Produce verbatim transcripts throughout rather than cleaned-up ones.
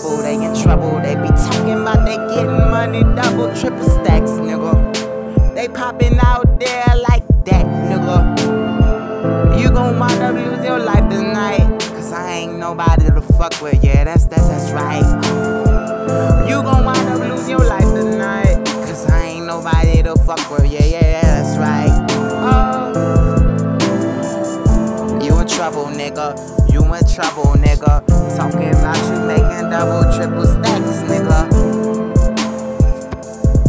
trouble, they in trouble. They be talking about they getting money double, triple stacks, nigga. They popping out there like that, nigga. You gon' wind up losing your life tonight, cause I ain't nobody to fuck with. Yeah, that's that's that's right. You gon' wind up losing your life tonight, cause I ain't nobody to fuck with. Yeah, yeah, yeah, that's right. Oh. You in trouble, nigga. You in trouble, nigga. Talking about you making double, triple stacks, nigga.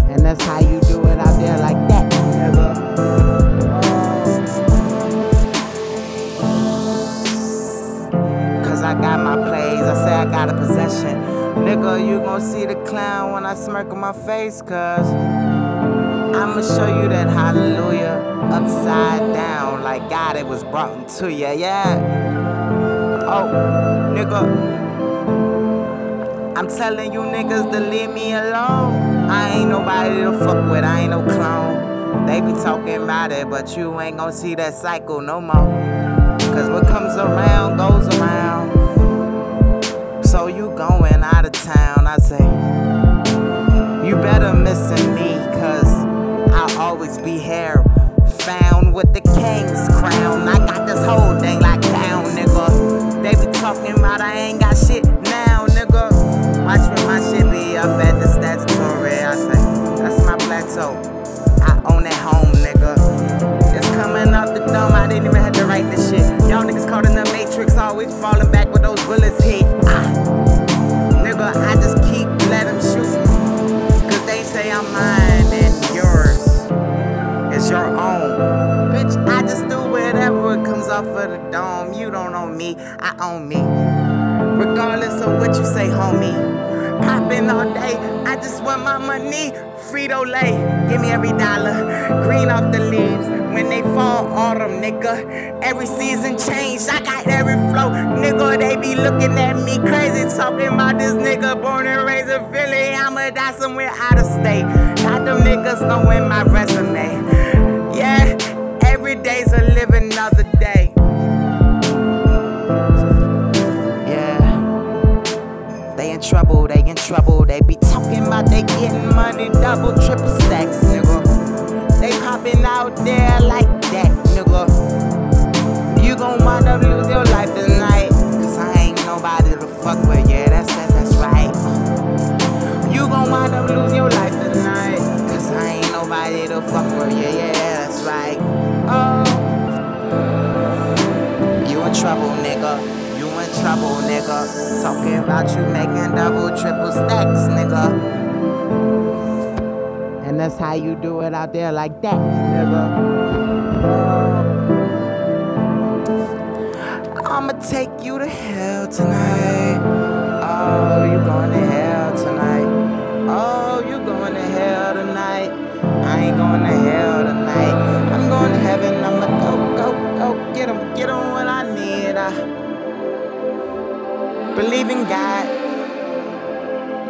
And that's how you do it out there like that, nigga. Cause I got my plays, I say I got a possession. Nigga, you gon' see the clown when I smirk on my face, cause I'ma show you that hallelujah upside down, like God it was brought into you, yeah. Oh, nigga, I'm telling you niggas to leave me alone. I ain't nobody to fuck with, I ain't no clone. They be talking about it, but you ain't gon' see that cycle no more. Cause what comes around goes around. So you going out of town, I say. You better missin' me, cause I'll always be here, found with the king's crown. I got this whole thing like down, nigga. They be talking about I ain't got shit now, nigga. Watch when my shit be up at the statutory. I say, that's my plateau. I own that home, nigga. It's coming off the dome, I didn't even have to write this shit. Y'all niggas caught in the matrix, always falling back with those bullets hit. Ah. Nigga, I just keep let them shoot. Cause they say I'm mine and yours is your own. Bitch, I just do whatever it comes off of the dome. You don't own me, I own me. Regardless of what you say, homie. Poppin' all day, I just want my money. Frito-Lay, give me every dollar. Green off the leaves, when they fall autumn, nigga. Every season changed, I got every flow. Nigga, they be looking at me crazy, talking about this nigga born and raised in Philly. I'ma die somewhere out of state. Got them niggas knowing my resume. Yeah. Every day's a living another day. Yeah. They in trouble, they in trouble. They be talking about they getting money double, triple stacks, nigga. They popping out there like that, nigga. You gon' wind up losing your life tonight, cause I ain't nobody to fuck with. Yeah, that's that's, that's right. You gon' wind up losing your life tonight, cause I ain't nobody to fuck with. Yeah, yeah, that's right. Oh. You in trouble, nigga. You in trouble, nigga. Talking about you making double, triple stacks, nigga. And that's how you do it out there like that, nigga. Oh. I'ma take you to hell tonight. Oh, you going to hell tonight. Oh, you going to hell tonight. I ain't going to hell tonight. Going to heaven, I'ma go, go, go, get him, get him what I need. I believe in God,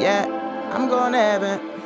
yeah, I'm going to heaven.